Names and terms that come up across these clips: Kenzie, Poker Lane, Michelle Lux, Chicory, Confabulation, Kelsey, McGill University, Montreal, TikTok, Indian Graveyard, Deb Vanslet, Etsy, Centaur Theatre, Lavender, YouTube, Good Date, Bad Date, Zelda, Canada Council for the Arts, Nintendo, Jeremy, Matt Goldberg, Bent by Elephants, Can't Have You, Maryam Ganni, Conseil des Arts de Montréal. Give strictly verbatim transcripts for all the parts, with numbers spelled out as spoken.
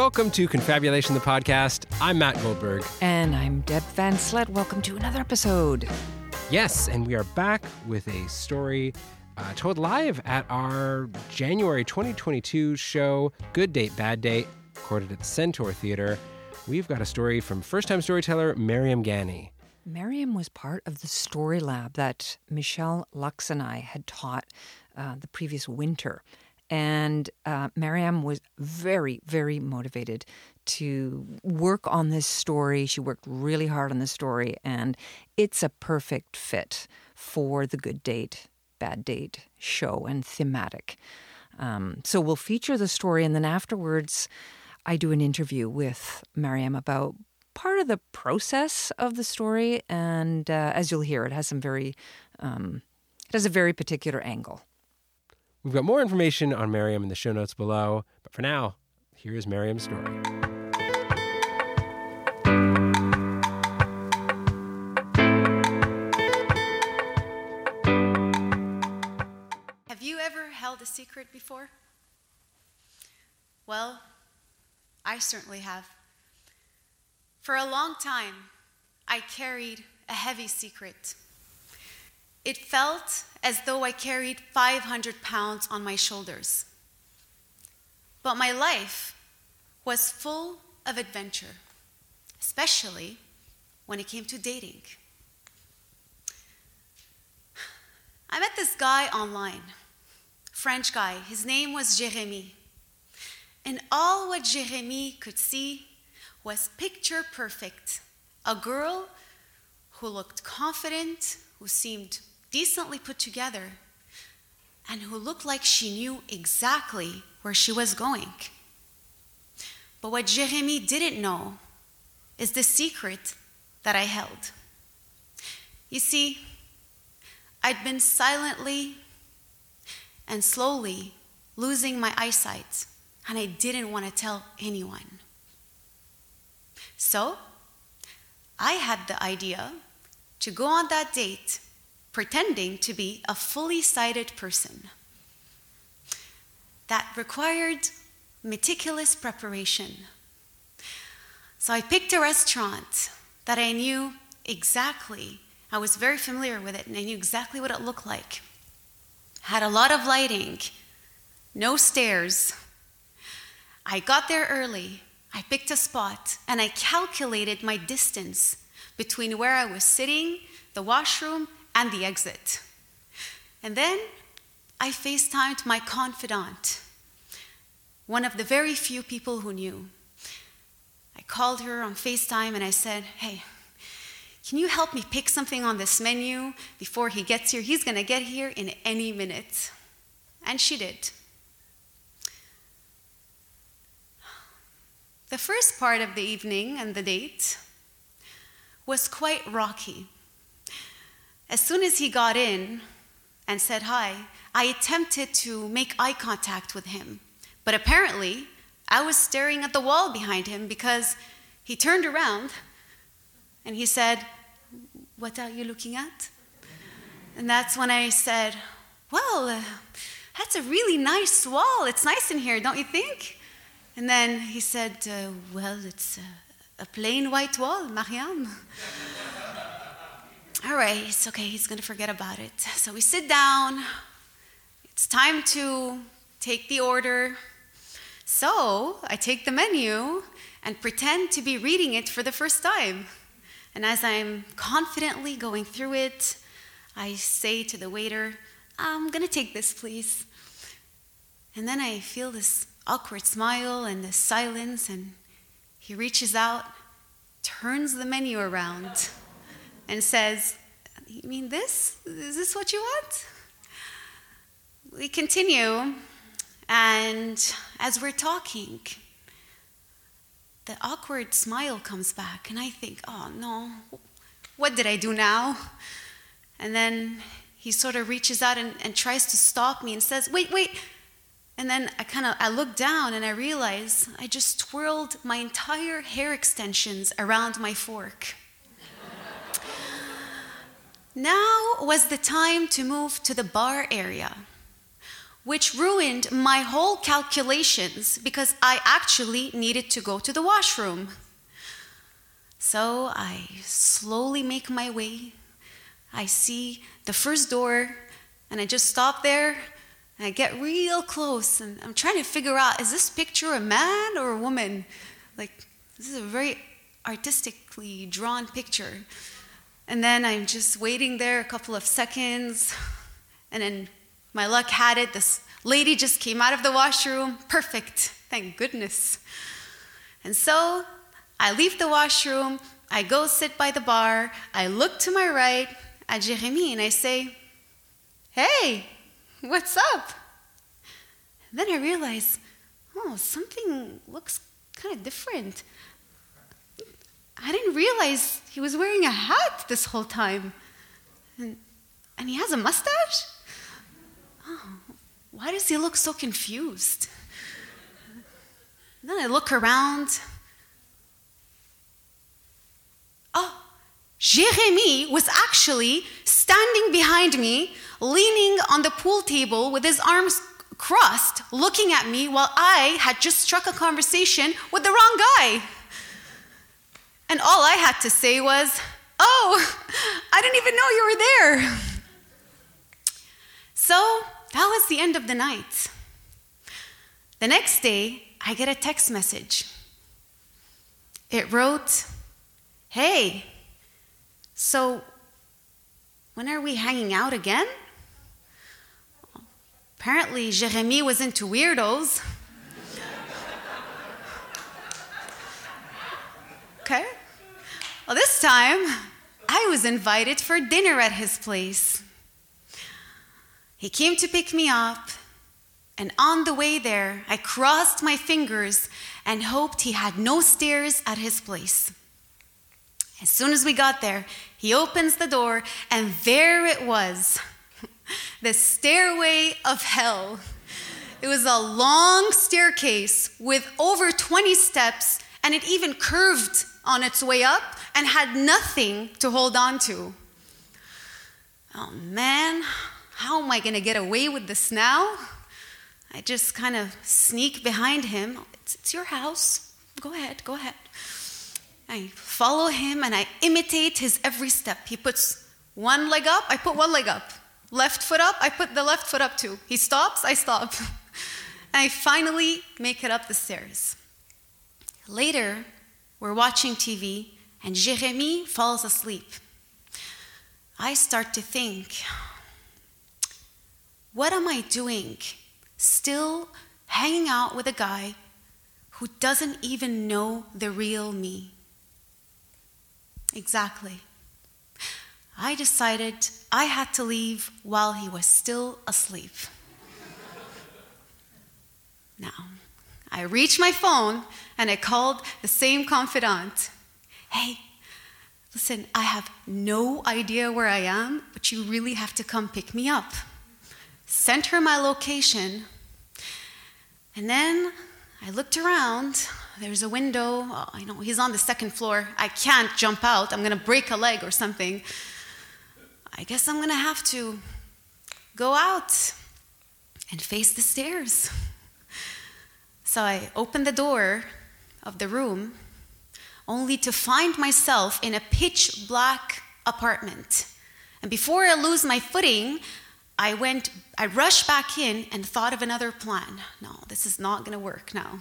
Welcome to Confabulation, the podcast. I'm Matt Goldberg. And I'm Deb Vanslet. Welcome to another episode. Yes, and we are back with a story uh, told live at our January twenty twenty-two show, Good Date, Bad Date, recorded at the Centaur Theatre. We've got a story from first-time storyteller Maryam Ganni. Maryam was part of the story lab that Michelle Lux and I had taught uh, the previous winter. And uh, Maryam was very, very motivated to work on this story. She worked really hard on this story, and it's a perfect fit for the Good Date, Bad Date show and thematic. Um, so we'll feature the story, and then afterwards I do an interview with Maryam about part of the process of the story. And uh, as you'll hear, it has some very, um, it has a very particular angle. We've got more information on Maryam in the show notes below, but for now, here is Maryam's story. Have you ever held a secret before? Well, I certainly have. For a long time, I carried a heavy secret. It felt as though I carried five hundred pounds on my shoulders. But my life was full of adventure, especially when it came to dating. I met this guy online, French guy. His name was Jeremy. And all what Jeremy could see was picture perfect, a girl who looked confident, who seemed decently put together, and who looked like she knew exactly where she was going. But what Jeremy didn't know is the secret that I held. You see, I'd been silently and slowly losing my eyesight, and I didn't want to tell anyone. So I had the idea to go on that date pretending to be a fully sighted person. That required meticulous preparation. So I picked a restaurant that I knew exactly. I was very familiar with it, and I knew exactly what it looked like. Had a lot of lighting, no stairs. I got there early, I picked a spot, and I calculated my distance between where I was sitting, the washroom, and the exit. And then I FaceTimed my confidant, one of the very few people who knew. I called her on FaceTime and I said, "Hey, can you help me pick something on this menu before he gets here? He's gonna get here in any minute." And she did. The first part of the evening and the date was quite rocky. As soon as he got in and said hi, I attempted to make eye contact with him. But apparently, I was staring at the wall behind him because he turned around and he said, "What are you looking at?" And that's when I said, "Well, uh, that's a really nice wall. It's nice in here, don't you think?" And then he said, uh, "Well, it's uh, a plain white wall, Maryam." All right, it's okay, he's gonna forget about it. So we sit down, it's time to take the order. So I take the menu and pretend to be reading it for the first time. And as I'm confidently going through it, I say to the waiter, "I'm gonna take this, please." And then I feel this awkward smile and this silence, and he reaches out, turns the menu around, and says, "You mean this? Is this what you want?" We continue, and as we're talking, the awkward smile comes back, and I think, oh no, what did I do now? And then he sort of reaches out and, and tries to stop me and says, "Wait, wait." And then I kind of, I look down and I realize I just twirled my entire hair extensions around my fork. Now was the time to move to the bar area, which ruined my whole calculations because I actually needed to go to the washroom. So I slowly make my way. I see the first door, and I just stop there, and I get real close, and I'm trying to figure out, is this picture a man or a woman? Like, this is a very artistically drawn picture. And then I'm just waiting there a couple of seconds, and then my luck had it, this lady just came out of the washroom. Perfect, thank goodness. And so I leave the washroom, I go sit by the bar, I look to my right at Jeremy, and I say, hey, what's up? And then I realize, oh, something looks kind of different. I didn't realize he was wearing a hat this whole time. And, and he has a mustache? Oh, why does he look so confused? And then I look around. Oh, Jeremy was actually standing behind me, leaning on the pool table with his arms crossed, looking at me while I had just struck a conversation with the wrong guy. And all I had to say was, oh, I didn't even know you were there. So that was the end of the night. The next day, I get a text message. It wrote, hey, so when are we hanging out again? Apparently, Jeremy was into weirdos. Okay. Well, this time, I was invited for dinner at his place. He came to pick me up, and on the way there, I crossed my fingers and hoped he had no stairs at his place. As soon as we got there, he opens the door, and there it was, the stairway of hell. It was a long staircase with over twenty steps, and it even curved on its way up and had nothing to hold on to. Oh man, how am I gonna get away with this now? I just kind of sneak behind him. It's, it's your house, go ahead, go ahead. I follow him and I imitate his every step. He puts one leg up, I put one leg up. Left foot up, I put the left foot up too. He stops, I stop. I finally make it up the stairs. Later, we're watching T V, and Jeremy falls asleep. I start to think, what am I doing? Still hanging out with a guy who doesn't even know the real me. Exactly. I decided I had to leave while he was still asleep. Now, I reached my phone, and I called the same confidant. Hey, listen, I have no idea where I am, but you really have to come pick me up. Sent her my location. And then I looked around. There's a window. Oh, I know, he's on the second floor. I can't jump out. I'm going to break a leg or something. I guess I'm going to have to go out and face the stairs. So I opened the door of the room, only to find myself in a pitch black apartment. And before I lose my footing, I went, I rushed back in and thought of another plan. No, this is not gonna work now.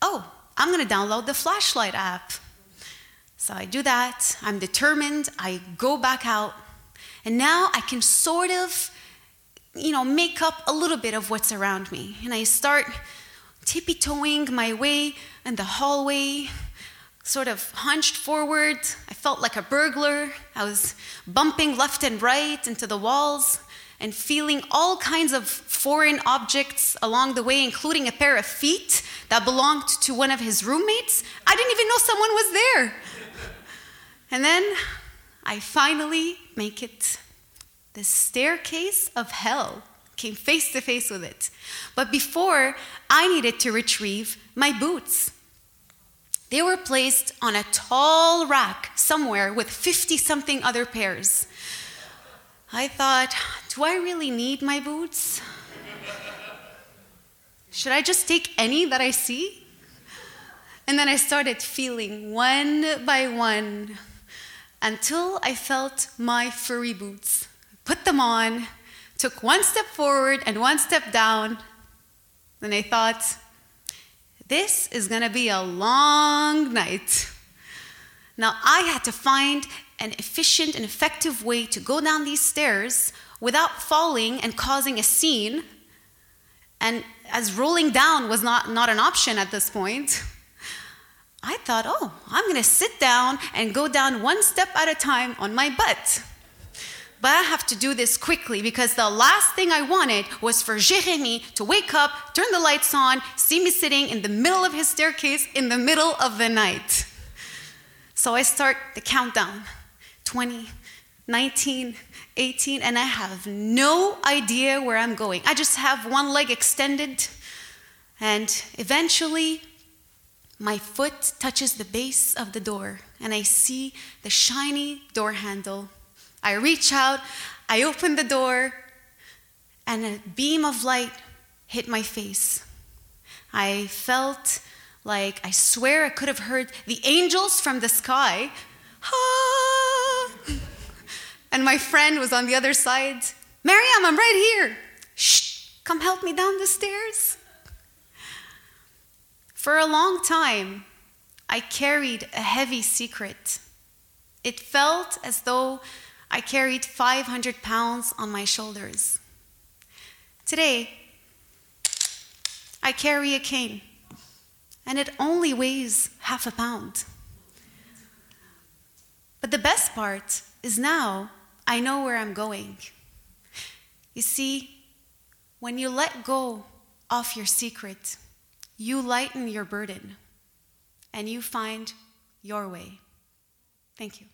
Oh, I'm gonna download the flashlight app. So I do that, I'm determined, I go back out, and now I can sort of, you know, make up a little bit of what's around me. And I start tippy-toeing my way in the hallway, sort of hunched forward. I felt like a burglar. I was bumping left and right into the walls and feeling all kinds of foreign objects along the way, including a pair of feet that belonged to one of his roommates. I didn't even know someone was there. And then I finally make it. The staircase of hell. Came face to face with it. But before, I needed to retrieve my boots. They were placed on a tall rack somewhere with fifty-something other pairs. I thought, do I really need my boots? Should I just take any that I see? And then I started feeling one by one until I felt my furry boots. Put them on, took one step forward and one step down, and I thought, this is gonna be a long night. Now I had to find an efficient and effective way to go down these stairs without falling and causing a scene, and as rolling down was not, not an option at this point, I thought, oh, I'm gonna sit down and go down one step at a time on my butt. But I have to do this quickly because the last thing I wanted was for Jeremy to wake up, turn the lights on, see me sitting in the middle of his staircase in the middle of the night. So I start the countdown, twenty, nineteen, eighteen, and I have no idea where I'm going. I just have one leg extended, and eventually my foot touches the base of the door, and I see the shiny door handle. I reach out, I open the door, and a beam of light hit my face. I felt like, I swear I could have heard the angels from the sky. Ah! And my friend was on the other side. Maryam, I'm right here. Shh, come help me down the stairs. For a long time, I carried a heavy secret. It felt as though I carried five hundred pounds on my shoulders. Today, I carry a cane, and it only weighs half a pound. But the best part is now I know where I'm going. You see, when you let go of your secret, you lighten your burden, and you find your way. Thank you.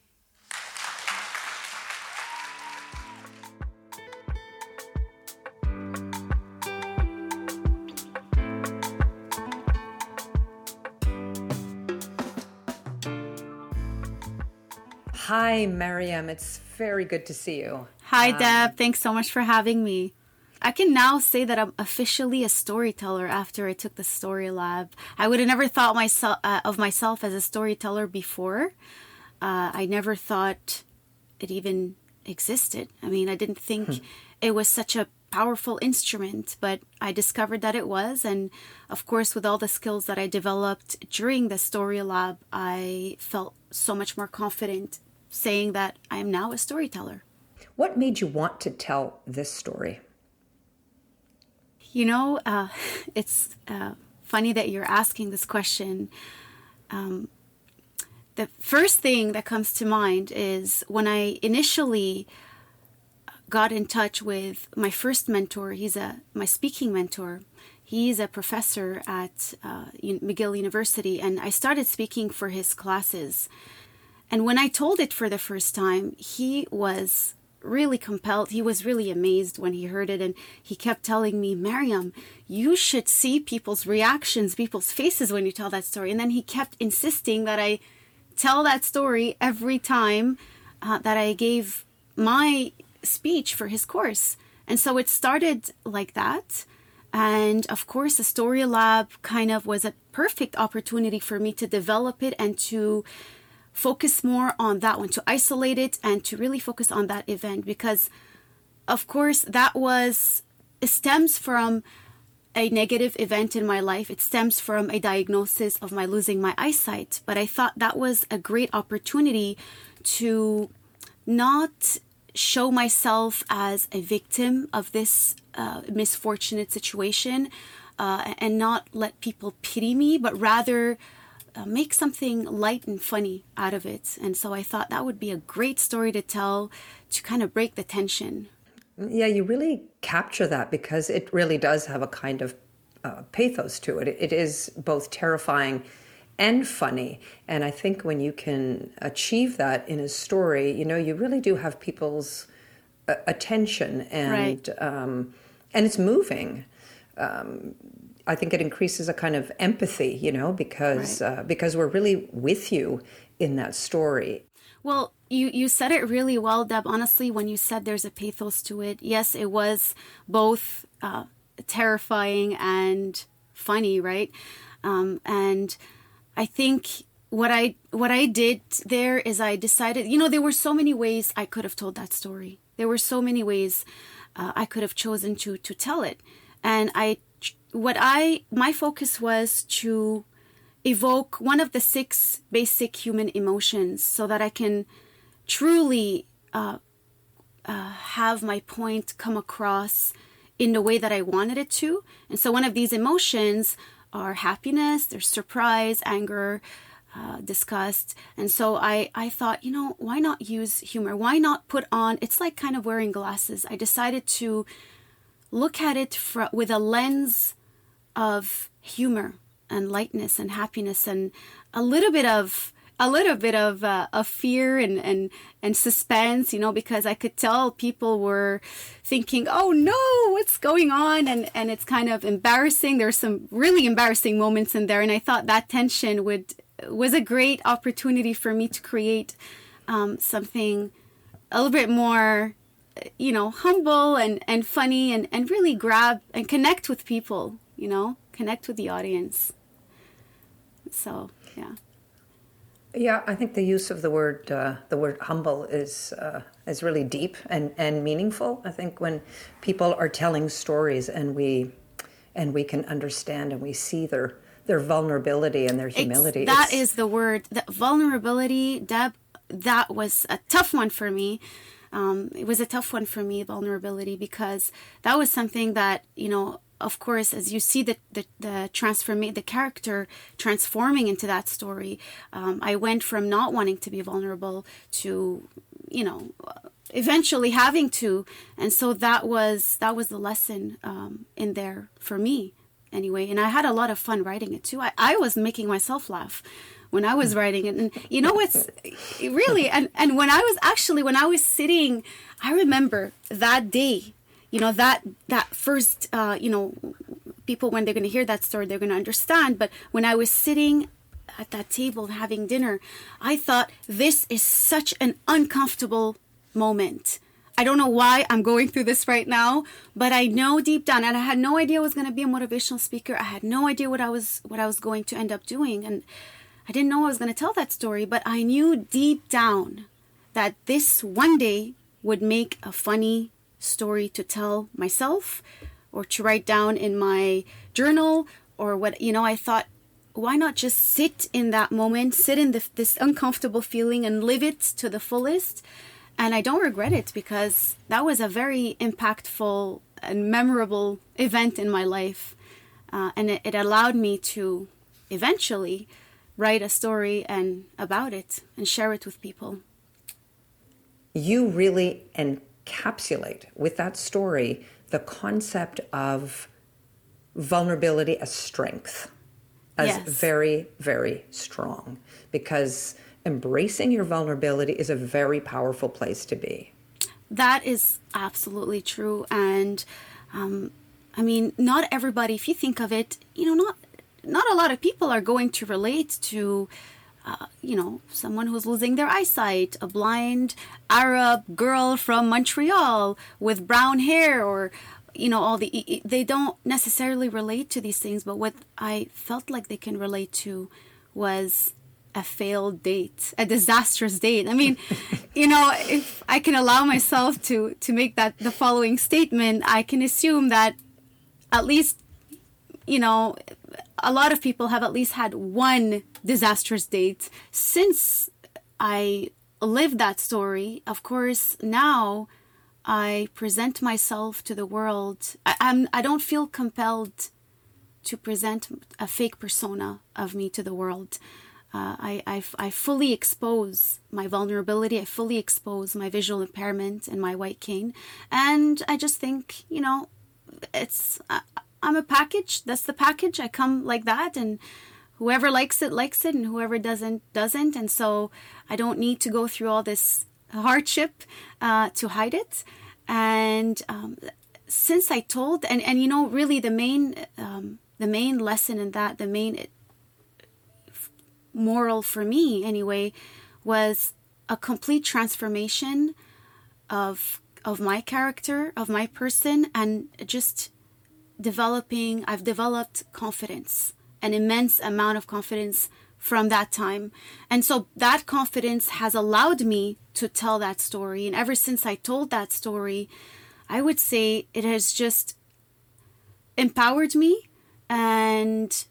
Hi, Maryam. It's very good to see you. Hi, um, Deb. Thanks so much for having me. I can now say that I'm officially a storyteller after I took the Story Lab. I would have never thought myself uh, of myself as a storyteller before. Uh, I never thought it even existed. I mean, I didn't think hmm. it was such a powerful instrument, but I discovered that it was. And of course, with all the skills that I developed during the Story Lab, I felt so much more confident saying that I am now a storyteller. What made you want to tell this story? You know, uh, it's uh, funny that you're asking this question. Um, the first thing that comes to mind is when I initially got in touch with my first mentor. He's a my speaking mentor. He's a professor at uh, McGill University, and I started speaking for his classes. And when I told it for the first time, he was really compelled. He was really amazed when he heard it. And he kept telling me, Maryam, you should see people's reactions, people's faces when you tell that story. And then he kept insisting that I tell that story every time uh, that I gave my speech for his course. And so it started like that. And of course, the Story Lab kind of was a perfect opportunity for me to develop it and to focus more on that one, to isolate it and to really focus on that event, because of course that was, it stems from a negative event in my life. It stems from a diagnosis of my losing my eyesight. But I thought that was a great opportunity to not show myself as a victim of this uh, misfortunate situation uh, and not let people pity me, but rather make something light and funny out of it. And so I thought that would be a great story to tell to kind of break the tension. Yeah, you really capture that because it really does have a kind of uh, pathos to it. It is both terrifying and funny. And I think when you can achieve that in a story, you know, you really do have people's uh, attention and, right. um, and it's moving. Um, I think it increases a kind of empathy, you know, because right. uh, because we're really with you in that story. Well, you, you said it really well, Deb, honestly, when you said there's a pathos to it. Yes, it was both uh, terrifying and funny, right? Um, and I think what I what I did there is I decided, you know, there were so many ways I could have told that story. There were so many ways uh, I could have chosen to to tell it. And I, what I, my focus was to evoke one of the six basic human emotions so that I can truly uh, uh, have my point come across in the way that I wanted it to. And so one of these emotions are happiness, there's surprise, anger, uh, disgust. And so I, I thought, you know, why not use humor? Why not put on, it's like kind of wearing glasses. I decided to look at it fr- with a lens of humor and lightness and happiness and a little bit of a little bit of uh, of fear and, and and suspense, you know, because I could tell people were thinking, "Oh no, what's going on?" and and it's kind of embarrassing. There's some really embarrassing moments in there, and I thought that tension would was a great opportunity for me to create um, something a little bit more, you know, humble and, and funny and, and really grab and connect with people, you know, connect with the audience. So, yeah. Yeah, I think the use of the word uh, the word humble is uh, is really deep and, and meaningful. I think when people are telling stories and we and we can understand and we see their their vulnerability and their humility. It's, that it's, is the word, the vulnerability, Deb, that was a tough one for me. Um, it was a tough one for me, vulnerability, because that was something that, you know, of course, as you see the the, the transform the character transforming into that story, um, I went from not wanting to be vulnerable to, you know, eventually having to. And so that was that was the lesson um, in there for me anyway. And I had a lot of fun writing it, too. I, I was making myself laugh when I was writing it. And you know what's really, and, and when I was actually, when I was sitting, I remember that day, you know, that, that first, uh, you know, people, when they're going to hear that story, they're going to understand. But when I was sitting at that table having dinner, I thought, this is such an uncomfortable moment. I don't know why I'm going through this right now, but I know deep down, and I had no idea I was going to be a motivational speaker. I had no idea what I was, what I was going to end up doing. And I didn't know I was going to tell that story, but I knew deep down that this one day would make a funny story to tell myself or to write down in my journal or what, you know, I thought, why not just sit in that moment, sit in the, this uncomfortable feeling and live it to the fullest? And I don't regret it because that was a very impactful and memorable event in my life. Uh, and it, it allowed me to eventually write a story and about it and share it with people. You really encapsulate with that story the concept of vulnerability as strength, as yes. very, very strong, because embracing your vulnerability is a very powerful place to be. That is absolutely true. And um, I mean, not everybody, if you think of it, you know, not Not a lot of people are going to relate to, uh, you know, someone who's losing their eyesight, a blind Arab girl from Montreal with brown hair or, you know, all the, they don't necessarily relate to these things. But what I felt like they can relate to was a failed date, a disastrous date. I mean, you know, if I can allow myself to, to make that the following statement, I can assume that at least, you know, a lot of people have at least had one disastrous date since I lived that story. Of course, now I present myself to the world. I, I'm, I don't feel compelled to present a fake persona of me to the world. Uh, I, I, I fully expose my vulnerability. I fully expose my visual impairment and my white cane. And I just think, you know, it's... I, I'm a package. That's the package. I come like that, and whoever likes it, likes it, and whoever doesn't, doesn't. And so I don't need to go through all this hardship uh, to hide it. And um, since I told, and, and you know, really the main, um, the main lesson in that, the main moral for me anyway, was a complete transformation of of my character, of my person, and just developing, I've developed confidence, an immense amount of confidence from that time. And so that confidence has allowed me to tell that story. And ever since I told that story, I would say it has just empowered me, and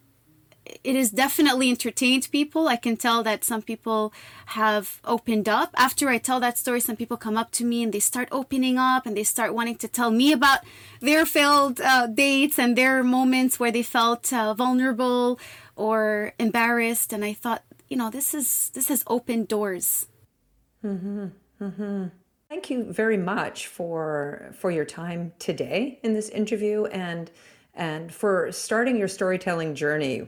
it has definitely entertained people. I can tell that some people have opened up. After I tell that story, some people come up to me and they start opening up and they start wanting to tell me about their failed uh, dates and their moments where they felt uh, vulnerable or embarrassed. And I thought, you know, this is this has opened doors. Mm-hmm. Mm-hmm. Thank you very much for for your time today in this interview, and and for starting your storytelling journey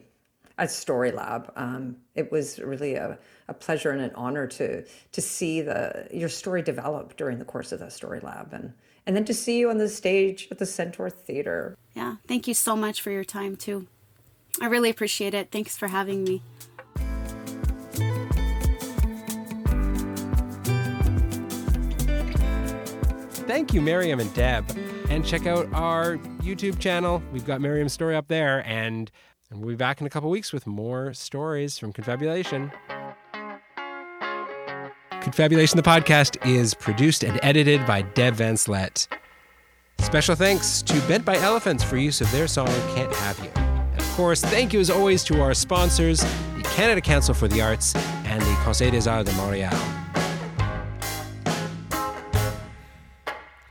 at Story Lab. Um, it was really a, a pleasure and an honor to to see the your story develop during the course of the Story Lab, and, and then to see you on the stage at the Centaur Theatre. Yeah, thank you so much for your time too. I really appreciate it. Thanks for having me. Thank you, Maryam and Deb. And check out our YouTube channel. We've got Maryam's story up there, and And we'll be back in a couple weeks with more stories from Confabulation. Confabulation, the podcast, is produced and edited by Deb Vanslet. Special thanks to Bent by Elephants for use of their song Can't Have You. And of course, thank you as always to our sponsors, the Canada Council for the Arts and the Conseil des Arts de Montréal.